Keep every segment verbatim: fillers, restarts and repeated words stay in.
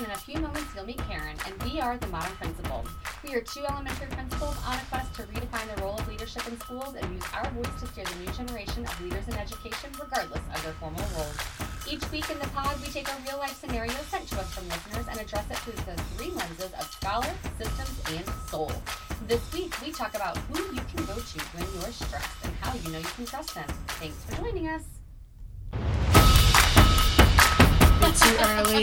and in a few moments you'll meet Karen, and we are the Modern Principals. We are two elementary principals on a quest to redefine the role of leadership in schools and use our voice to steer the new generation of leaders in education, regardless of their formal roles. Each week in the pod, we take a real-life scenario sent to us from listeners and address it through the three lenses of scholar, systems, and soul. This week, we talk about who you can go to when you're stressed and how you know you can trust them. Thanks for joining us. Too early.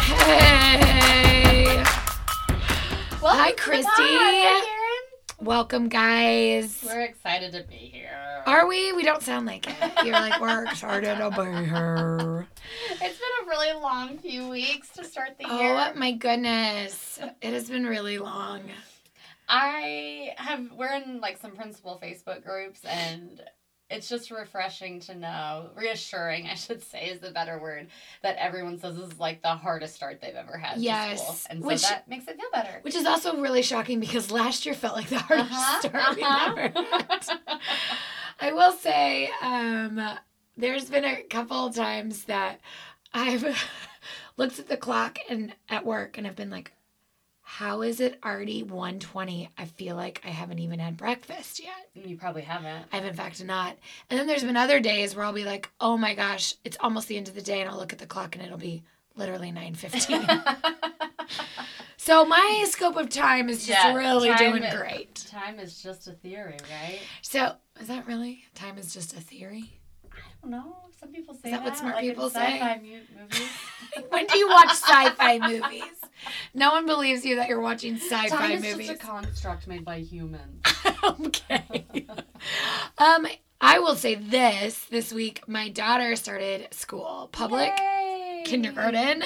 Hey. Welcome. Hi, Christy. Hi, Karen. Welcome, guys. We're excited to be here. Are we? We don't sound like it. You're like, we're excited to be here. It's been a really long few weeks to start the year. Oh, my goodness. It has been really long. I have, we're in like some principal Facebook groups, and it's just refreshing to know, reassuring, I should say, is the better word, that everyone says this is like the hardest start they've ever had. Yes. To school. And so which, that makes it feel better. Which is also really shocking because last year felt like the hardest uh-huh, start uh-huh. we've ever had. I will say, um, there's been a couple of times that I've looked at the clock and at work and I've been like, how is it already one twenty? I feel like I haven't even had breakfast yet. You probably haven't. I have, in fact, not. And then there's been other days where I'll be like, oh, my gosh, it's almost the end of the day, and I'll look at the clock, and it'll be literally nine fifteen. So my scope of time is just yeah, really doing is, great. Time is just a theory, right? So is that really? Time is just a theory? I don't know. Some people say that. Is that what smart like people say? Sci-fi movies. When do you watch sci-fi movies? No one believes you that you're watching sci-fi Time is movies. It's just a construct made by humans. Okay. um, I will say this. This week, my daughter started school, public Yay. kindergarten,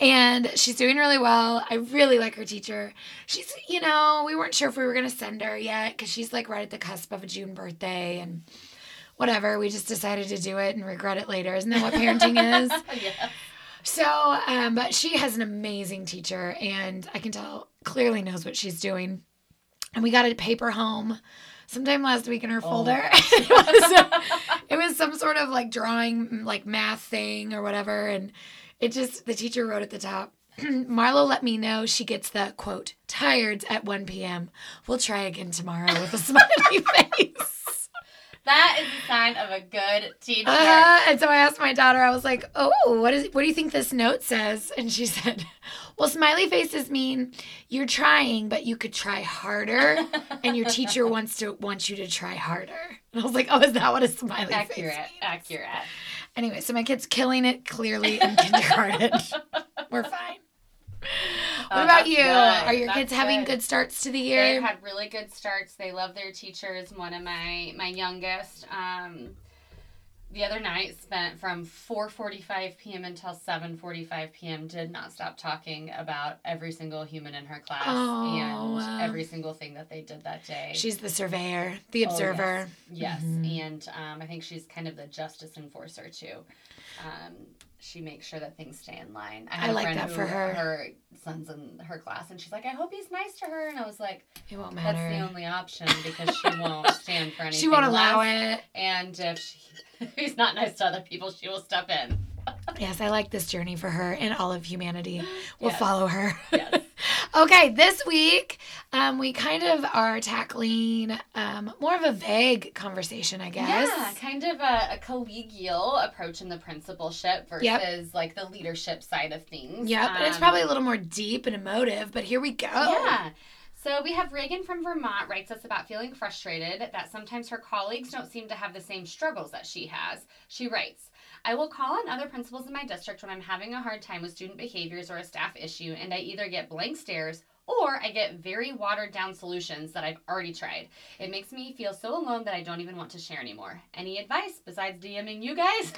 and she's doing really well. I really like her teacher. She's, you know, we weren't sure if we were going to send her yet because she's like right at the cusp of a June birthday and whatever. We just decided to do it and regret it later. Isn't that what parenting is? Yeah. So, um, but she has an amazing teacher, and I can tell clearly knows what she's doing. And we got a paper home sometime last week in her oh. folder. it, was a, it was some sort of like drawing, like math thing or whatever. And it just, the teacher wrote at the top, Marlo let me know she gets the, quote, tired at one p.m. We'll try again tomorrow with a smiley face. That is a sign of a good teacher. Uh, and so I asked my daughter, I was like, oh, what is? What do you think this note says? And she said, well, smiley faces mean you're trying, but you could try harder, and your teacher wants to wants you to try harder. And I was like, oh, is that what a smiley accurate, face means? Accurate, accurate. Anyway, so my kid's killing it clearly in kindergarten. We're fine. What oh, about you? Good. Are your that's kids having good. good starts to the year? They've had really good starts. They love their teachers. One of my, my youngest, um, the other night spent from four forty-five p.m. until seven forty-five p.m. did not stop talking about every single human in her class oh, and wow. every single thing that they did that day. She's the surveyor, the observer. Oh, yes, yes. Mm-hmm. And um, I think she's kind of the justice enforcer, too. Um, she makes sure that things stay in line. I, had I like a friend that for who, her. Her son's in her class, and she's like, I hope he's nice to her. And I was like, it won't matter. That's the only option because she won't stand for anything. She won't allow less. It. And if she... If he's not nice to other people, she will step in. Yes, I like this journey for her and all of humanity. We'll yes. follow her. Yes. Okay, this week um, we kind of are tackling um, more of a vague conversation, I guess. Yeah, kind of a, a collegial approach in the principalship versus yep. like the leadership side of things. Yep, um, and it's probably a little more deep and emotive, but here we go. Yeah. So we have Reagan from Vermont writes us about feeling frustrated that sometimes her colleagues don't seem to have the same struggles that she has. She writes, I will call on other principals in my district when I'm having a hard time with student behaviors or a staff issue, and I either get blank stares or I get very watered down solutions that I've already tried. It makes me feel so alone that I don't even want to share anymore. Any advice besides DMing you guys?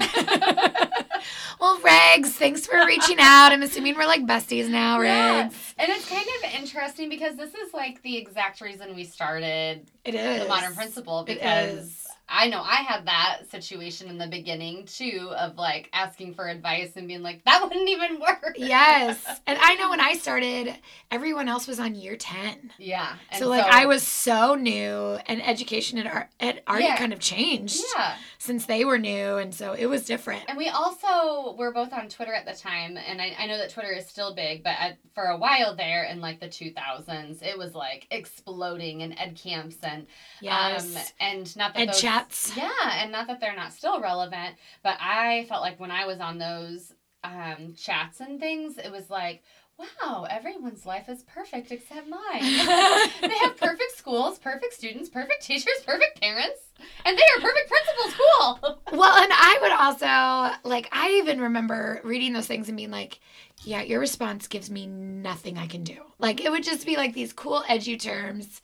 Well, Regs, thanks for reaching out. I'm assuming we're like besties now, Regs. Yeah. And it's kind of interesting because this is like the exact reason we started It is. The Modern Principal because I know I had that situation in the beginning too of like asking for advice and being like, that wouldn't even work. Yes. And I know when I started, everyone else was on year ten. Yeah. And so like so, I was so new, and education had, had already yeah. kind of changed yeah. since they were new. And so it was different. And we also were both on Twitter at the time. And I, I know that Twitter is still big, but at, for a while there in like the two thousands, it was like exploding and ed camps and, yes. um, and not that ed those, chats. Yeah. And not that they're not still relevant, but I felt like when I was on those um, chats and things, it was like, wow, everyone's life is perfect except mine. They have perfect schools, perfect students, perfect teachers, perfect parents, and they are perfect principals. Cool. Well, and I would also, like, I even remember reading those things and being like, yeah, your response gives me nothing I can do. Like, it would just be, like, these cool edgy terms,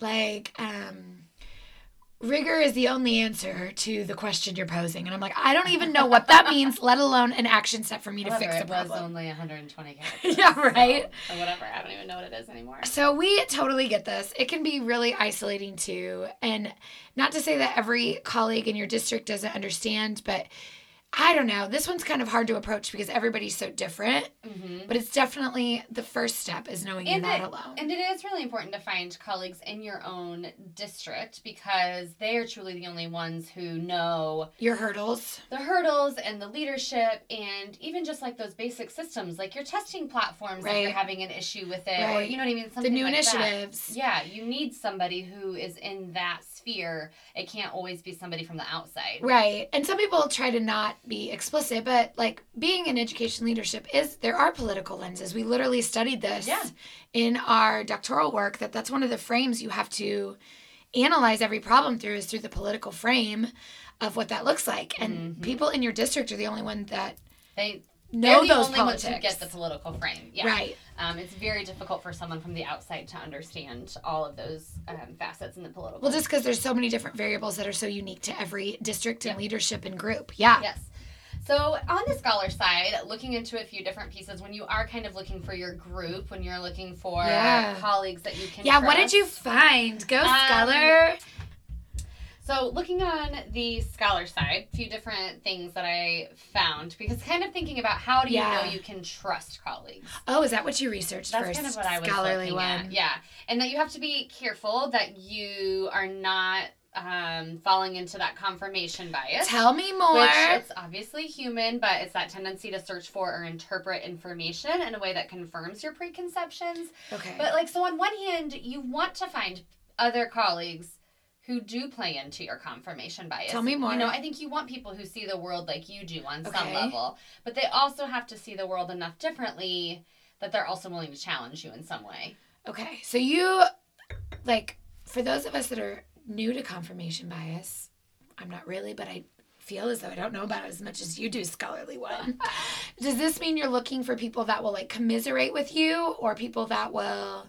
like, um... rigor is the only answer to the question you're posing. And I'm like, I don't even know what that means, let alone an action step for me to fix the problem. It was only one hundred twenty characters. Yeah, right? So, or whatever. I don't even know what it is anymore. So we totally get this. It can be really isolating, too. And not to say that every colleague in your district doesn't understand, but I don't know. This one's kind of hard to approach because everybody's so different. Mm-hmm. But it's definitely the first step is knowing and you're not it, alone. And it is really important to find colleagues in your own district because they are truly the only ones who know your hurdles. The hurdles and the leadership, and even just like those basic systems, like your testing platforms right. if you're having an issue with it. Right. Or you know what I mean? Something the new like initiatives. That. Yeah. You need somebody who is in that sphere. It can't always be somebody from the outside. Right. And some people try to not be explicit, but like being in education leadership is there are political lenses. We literally studied this yeah. in our doctoral work, that that's one of the frames you have to analyze every problem through is through the political frame of what that looks like. And mm-hmm. people in your district are the only one that they know those the only politics. Ones who get the political frame. Yeah. Right. Um, it's very difficult for someone from the outside to understand all of those um, facets in the political. Well, just because there's so many different variables that are so unique to every district and yep. leadership and group. Yeah. Yes. So on the scholar side, looking into a few different pieces, when you are kind of looking for your group, when you're looking for yeah. colleagues that you can Yeah, trust. What did you find? Go um, scholar. So looking on the scholar side, a few different things that I found, because kind of thinking about how do you yeah. know you can trust colleagues? Oh, is that what you researched That's first? That's kind of what I was looking one. At. Yeah. And that you have to be careful that you are not Um, falling into that confirmation bias. Tell me more. Which it's obviously human, but it's that tendency to search for or interpret information in a way that confirms your preconceptions. Okay. But like, so on one hand, you want to find other colleagues who do play into your confirmation bias. Tell me more. You know, I think you want people who see the world like you do on okay. some level, but they also have to see the world enough differently that they're also willing to challenge you in some way. Okay. So you, like, for those of us that are new to confirmation bias, I'm not really, but I feel as though I don't know about it as much as you do, scholarly one. Does this mean you're looking for people that will like commiserate with you, or people that will,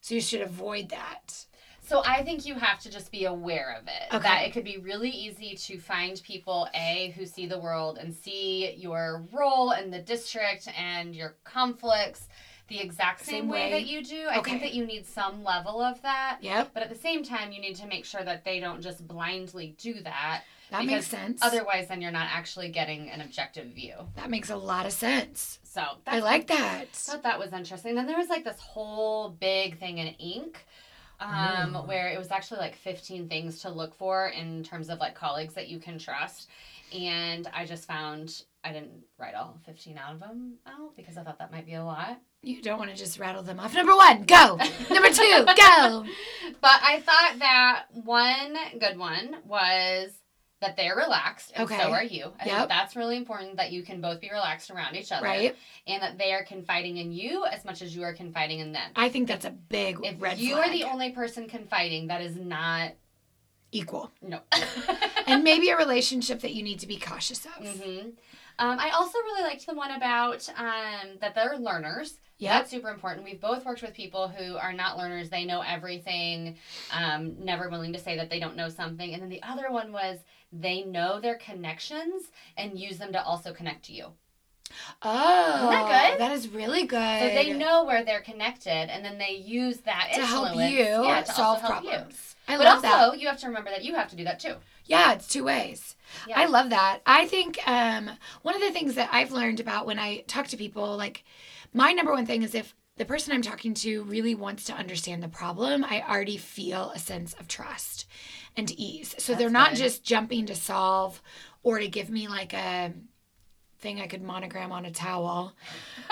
so you should avoid that? So I think you have to just be aware of it. Okay. That it could be really easy to find people, A, who see the world and see your role in the district and your conflicts the exact same, same way. way that you do. I okay. think that you need some level of that. Yep. But at the same time, you need to make sure that they don't just blindly do that. That makes sense. Otherwise, then you're not actually getting an objective view. That makes a lot of sense. So I like that. I thought that was interesting. Then there was like this whole big thing in Inc um, mm. where it was actually like fifteen things to look for in terms of like colleagues that you can trust. And I just found I didn't write all fifteen out of them out because I thought that might be a lot. You don't want to just rattle them off. Number one, go. Number two, go. But I thought that one good one was that they're relaxed, and okay. so are you. I yep. think that's really important, that you can both be relaxed around each other. Right. And that they are confiding in you as much as you are confiding in them. I think that's a big if red flag. If you are the only person confiding, that is not equal. No. And maybe a relationship that you need to be cautious of. Mm-hmm. Um, I also really liked the one about um, that they're learners. Yep. That's super important. We've both worked with people who are not learners. They know everything, um, never willing to say that they don't know something. And then the other one was they know their connections and use them to also connect to you. Oh, isn't that good? That is really good. So they know where they're connected, and then they use that to influence. help you yeah, to solve help problems. You. I love that. But also, that. you have to remember that you have to do that too. Yeah, it's two ways. Yeah. I love that. I think um, one of the things that I've learned about when I talk to people, like my number one thing is if the person I'm talking to really wants to understand the problem, I already feel a sense of trust and ease. So That's they're not good. just jumping to solve or to give me like a thing I could monogram on a towel,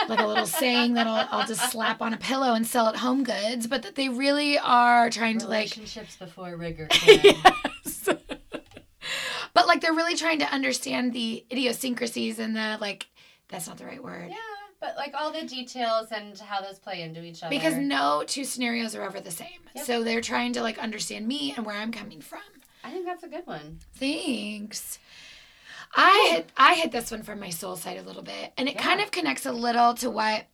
like a little saying that I'll, I'll just slap on a pillow and sell at Home Goods, but that they really are trying to like... Relationships before rigor. Yes. But like they're really trying to understand the idiosyncrasies and the like, that's not the right word. Yeah. But, like, all the details and how those play into each other. Because no two scenarios are ever the same. Yep. So they're trying to, like, understand me and where I'm coming from. I think that's a good one. Thanks. I hit, I hit this one from my soul side a little bit. And it yeah. kind of connects a little to what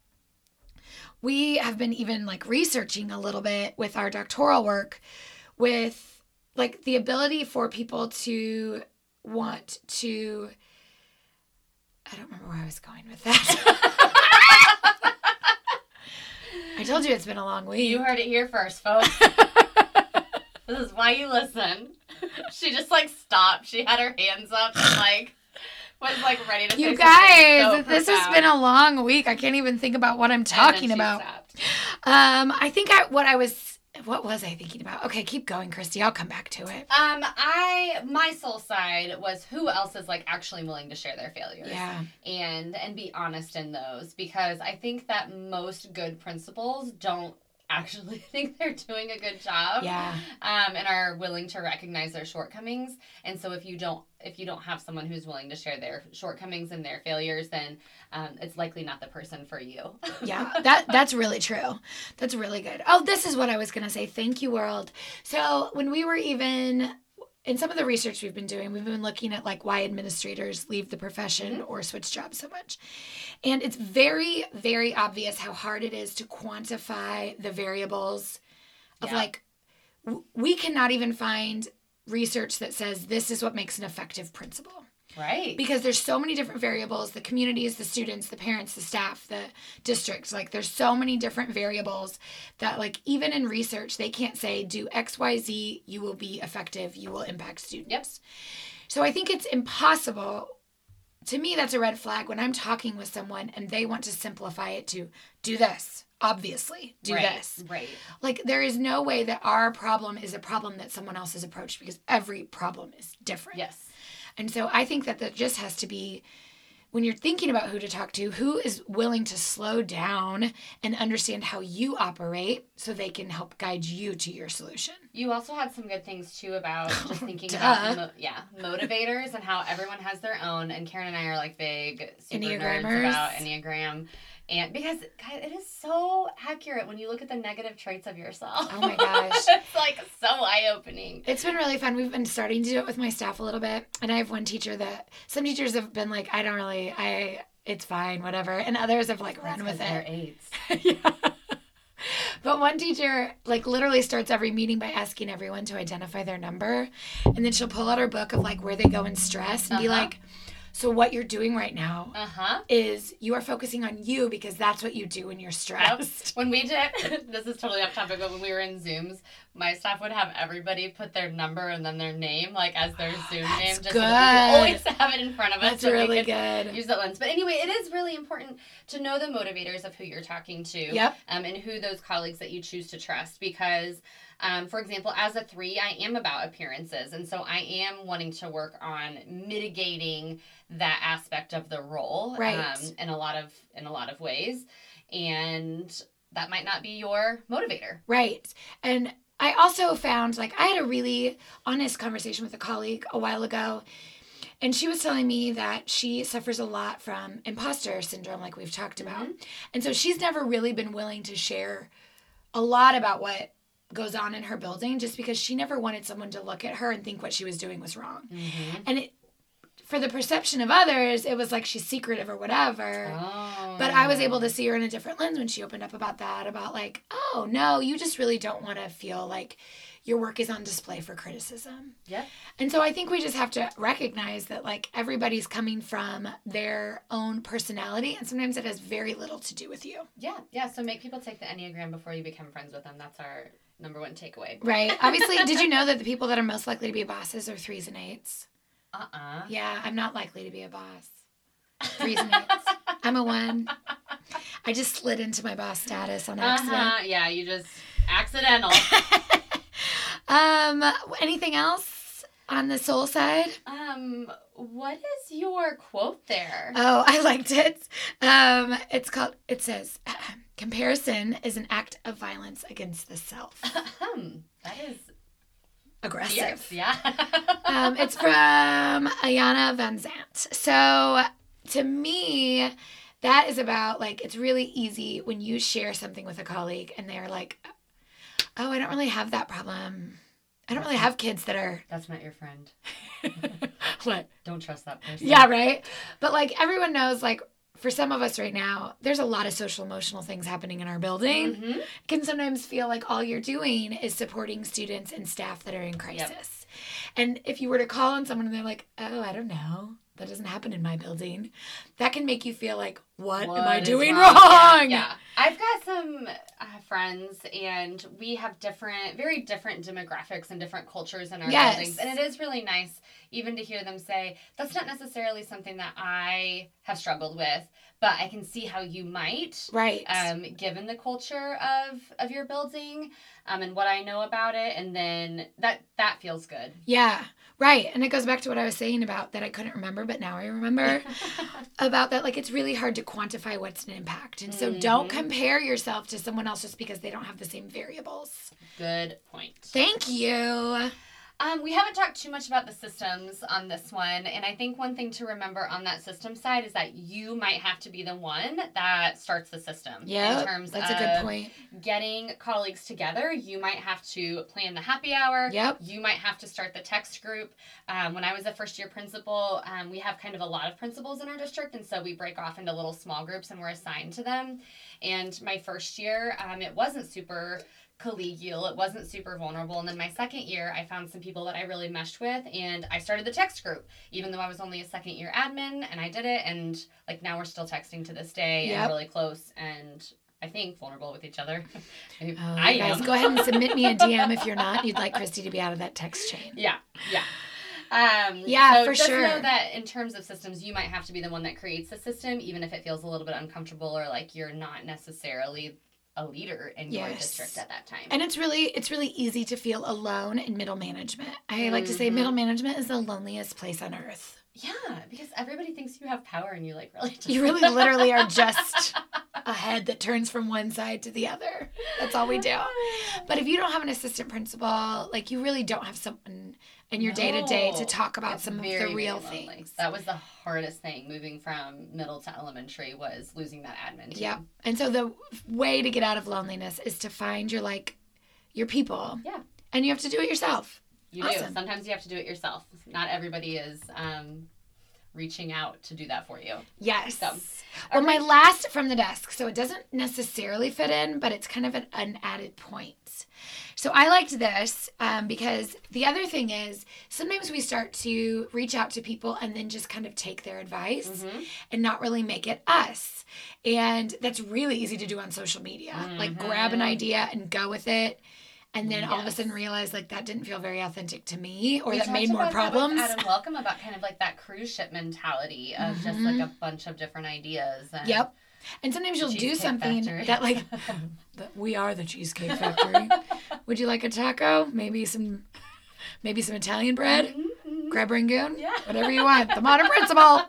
we have been even, like, researching a little bit with our doctoral work with, like, the ability for people to want to... I don't remember where I was going with that. I told you it's been a long week. You heard it here first, folks. This is why you listen. She just, like, stopped. She had her hands up and, like, was, like, ready to you say guys, something so this profound. Has been a long week. I can't even think about what I'm talking about. Um, I think I, what I was... What was I thinking about? Okay, keep going, Christy. I'll come back to it. Um, I my soul side was who else is like actually willing to share their failures. Yeah. And and be honest in those, because I think that most good principals don't actually think they're doing a good job. Yeah. Um, and are willing to recognize their shortcomings. And so if you don't if you don't have someone who's willing to share their shortcomings and their failures, then um, it's likely not the person for you. Yeah, that that's really true. That's really good. Oh, this is what I was going to say. Thank you, world. So when we were even, in some of the research we've been doing, we've been looking at like why administrators leave the profession mm-hmm. or switch jobs so much. And it's very, very obvious how hard it is to quantify the variables of yeah. like, w- we cannot even find research that says this is what makes an effective principal. Right. Because there's so many different variables, the communities, the students, the parents, the staff, the districts, like there's so many different variables that like even in research, they can't say do X, Y, Z, you will be effective, you will impact students. Yep. So I think it's impossible. To me, that's a red flag when I'm talking with someone and they want to simplify it to do this. Obviously, do right, this. Right. Like, there is no way that our problem is a problem that someone else has approached because every problem is different. Yes. And so I think that that just has to be, when you're thinking about who to talk to, who is willing to slow down and understand how you operate so they can help guide you to your solution. You also had some good things, too, about just thinking Duh. about, mo- yeah, motivators and how everyone has their own. And Karen and I are, like, big super nerds about Enneagram. And because, God, it is so accurate when you look at the negative traits of yourself. Oh, my gosh. It's, like, so eye-opening. It's been really fun. We've been starting to do it with my staff a little bit. And I have one teacher that – some teachers have been like, I don't really – I it's fine, whatever. And others have, like, run with it. They're eights. Yeah. But one teacher, like, literally starts every meeting by asking everyone to identify their number. And then she'll pull out her book of, like, where they go in stress and uh-huh. be like – so what you're doing right now uh-huh. is you are focusing on you because that's what you do when you're stressed. Yep. When we did, this is totally off topic, but when we were in Zooms, my staff would have everybody put their number and then their name, like as their oh, Zoom name. Just good. So that we always have it in front of us. That's so really good. Use that lens. But anyway, it is really important to know the motivators of who you're talking to. Yep. Um, and who those colleagues that you choose to trust, because... Um, for example, as a three, I am about appearances. And so I am wanting to work on mitigating that aspect of the role, right. um, in a lot of, in a lot of ways. And that might not be your motivator. Right. And I also found, like, I had a really honest conversation with a colleague a while ago, and she was telling me that she suffers a lot from imposter syndrome, like we've talked about. Mm-hmm. And so she's never really been willing to share a lot about what goes on in her building just because she never wanted someone to look at her and think what she was doing was wrong. Mm-hmm. And it for the perception of others, it was like she's secretive or whatever. Oh. But I was able to see her in a different lens when she opened up about that, about like, oh, no, you just really don't want to feel like your work is on display for criticism. Yeah. And so I think we just have to recognize that, like, everybody's coming from their own personality, and sometimes it has very little to do with you. Yeah. Yeah. So make people take the Enneagram before you become friends with them. That's our number one takeaway. Right. Obviously, did you know that the people that are most likely to be bosses are threes and eights? Uh-uh. Yeah. I'm not likely to be a boss. Threes and eights. I'm a one. I just slid into my boss status on accident. Uh-huh. Yeah. You just accidental. Um, anything else on the soul side? Um, what is your quote there? Oh, I liked it. Um, it's called, it says, comparison is an act of violence against the self. That is aggressive. Yes, yeah. um, it's from Ayana Van Zandt. So to me, that is about, like, it's really easy when you share something with a colleague and they're like, oh, I don't really have that problem. I don't really have kids that are... That's not your friend. What? Don't trust that person. Yeah, right? But, like, everyone knows, like, for some of us right now, there's a lot of social emotional things happening in our building. Mm-hmm. It can sometimes feel like all you're doing is supporting students and staff that are in crisis. Yep. And if you were to call on someone and they're like, oh, I don't know. That doesn't happen in my building. That can make you feel like, what, what am I doing wrong? wrong? Yeah, yeah. I've got some uh, friends, and we have different, very different demographics and different cultures in our yes. buildings. And it is really nice even to hear them say, that's not necessarily something that I have struggled with, but I can see how you might. Right. Um, given the culture of, of your building um, and what I know about it. And then that, that feels good. Yeah. Right. And it goes back to what I was saying about that I couldn't remember, but now I remember about that. Like, it's really hard to quantify what's an impact. And so mm-hmm. don't compare yourself to someone else just because they don't have the same variables. Good point. Thank you. Um, we haven't talked too much about the systems on this one. And I think one thing to remember on that system side is that you might have to be the one that starts the system. Yeah. In terms that's of a good point. Getting colleagues together, you might have to plan the happy hour. Yep. You might have to start the text group. Um, when I was a first year principal, um, we have kind of a lot of principals in our district. And so we break off into little small groups and we're assigned to them. And my first year, um, it wasn't super collegial. It wasn't super vulnerable. And then my second year, I found some people that I really meshed with, and I started the text group, even though I was only a second year admin, and I did it. And like now we're still texting to this day yep. and really close and I think vulnerable with each other. I, oh, I guys, am. Go ahead and submit me a D M if you're not. You'd like Christy to be out of that text chain. Yeah. Yeah. Um, yeah, so for just sure. Just know that in terms of systems, you might have to be the one that creates the system, even if it feels a little bit uncomfortable or like you're not necessarily a leader in yes. your district at that time. And it's really it's really easy to feel alone in middle management. I mm-hmm. like to say middle management is the loneliest place on earth. Yeah, because everybody thinks you have power and you like really just... You really literally are just a head that turns from one side to the other. That's all we do. But if you don't have an assistant principal, like you really don't have someone in your no. day-to-day to talk about it's some very, of the real things. That was the hardest thing moving from middle to elementary was losing that admin team. Yeah. And so the way to get out of loneliness is to find your like your people. Yeah. And you have to do it yourself. You awesome. do. Sometimes you have to do it yourself. Not everybody is um, reaching out to do that for you. Yes. So, well, right. My last from the desk, so it doesn't necessarily fit in, but it's kind of an, an added point. So I liked this um, because the other thing is sometimes we start to reach out to people and then just kind of take their advice mm-hmm. and not really make it us. And that's really easy to do on social media. Mm-hmm. Like grab an idea and go with it. And then yes. all of a sudden realize, like, that didn't feel very authentic to me or we that made more problems. We talked about Welcome about kind of, like, that cruise ship mentality of mm-hmm. just, like, a bunch of different ideas. And yep. And sometimes you'll do something Factory. That, like, we are the Cheesecake Factory. Would you like a taco? Maybe some maybe some Italian bread? Mm-hmm. Grab Rangoon? Yeah. Whatever you want. The Modern Principle.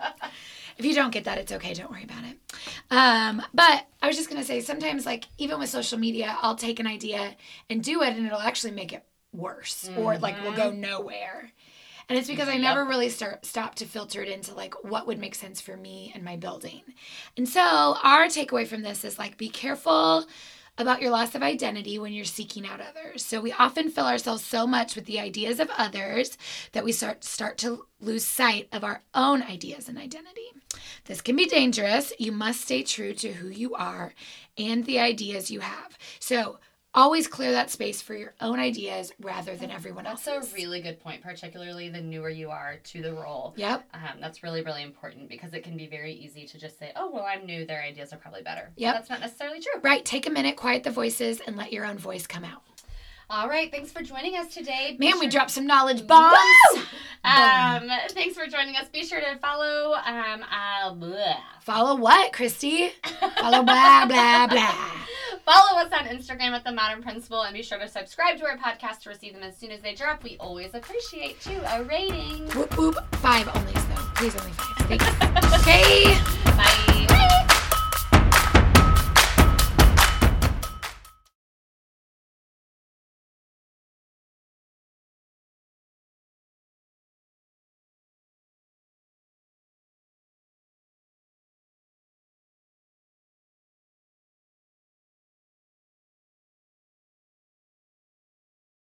If you don't get that, it's okay. Don't worry about it. Um, but I was just going to say, sometimes, like, even with social media, I'll take an idea and do it, and it'll actually make it worse. Mm-hmm. Or, like, we'll go nowhere. And it's because I never yep. really start stopped to filter it into, like, what would make sense for me and my building. And so our takeaway from this is, like, be careful about your loss of identity when you're seeking out others. So we often fill ourselves so much with the ideas of others that we start start to lose sight of our own ideas and identity. This can be dangerous. You must stay true to who you are and the ideas you have. So always clear that space for your own ideas rather than everyone else's. That's a really good point, particularly the newer you are to the role. Yep. Um, that's really, really important because it can be very easy to just say, oh, well, I'm new. Their ideas are probably better. Yep. But that's not necessarily true. Right. Take a minute, quiet the voices, and let your own voice come out. All right. Thanks for joining us today. Be Man, sure... we dropped some knowledge bombs. Woo! Um, thanks for joining us. Be sure to follow. Um, uh, blah. Follow what, Christy? Follow blah, blah, blah. Follow us on Instagram at The Modern Principal, and be sure to subscribe to our podcast to receive them as soon as they drop. We always appreciate you. A rating. Whoop, whoop. Five only, though. Please, only five. Thanks. Okay. Bye.